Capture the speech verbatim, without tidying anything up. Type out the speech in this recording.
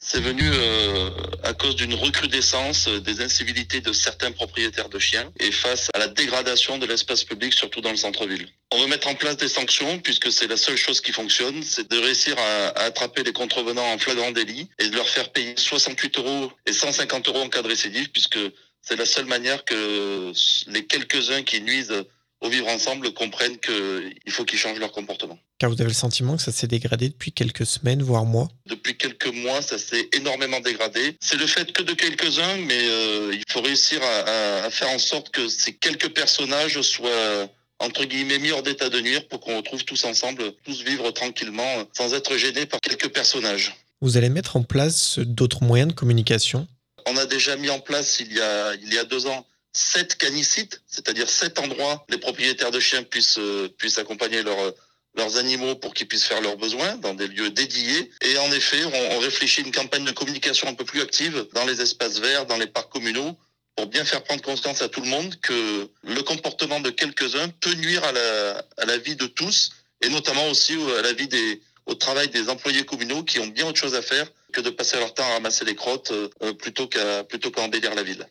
C'est venu euh, à cause d'une recrudescence des incivilités de certains propriétaires de chiens et face à la dégradation de l'espace public, surtout dans le centre-ville. On veut mettre en place des sanctions puisque c'est la seule chose qui fonctionne, c'est de réussir à, à attraper les contrevenants en flagrant délit et de leur faire payer soixante-huit euros et cent cinquante euros en cas de récidive, puisque c'est la seule manière que les quelques-uns qui nuisent au vivre ensemble comprennent qu'il faut qu'ils changent leur comportement. Car vous avez le sentiment que ça s'est dégradé depuis quelques semaines, voire mois ? Depuis quelques mois, ça s'est énormément dégradé. C'est le fait que de quelques-uns, mais euh, il faut réussir à, à, à faire en sorte que ces quelques personnages soient, entre guillemets, mis hors d'état de nuire pour qu'on retrouve tous ensemble, tous vivre tranquillement, sans être gênés par quelques personnages. Vous allez mettre en place d'autres moyens de communication ? On a déjà mis en place, il y a, il y a deux ans, sept canicites, c'est-à-dire sept endroits les propriétaires de chiens puissent, euh, puissent accompagner leurs, leurs animaux pour qu'ils puissent faire leurs besoins dans des lieux dédiés. Et en effet, on, on réfléchit à une campagne de communication un peu plus active dans les espaces verts, dans les parcs communaux, pour bien faire prendre conscience à tout le monde que le comportement de quelques-uns peut nuire à la, à la vie de tous, et notamment aussi à la vie des, au travail des employés communaux qui ont bien autre chose à faire que de passer leur temps à ramasser les crottes euh, plutôt qu'à, plutôt qu'à embellir la ville.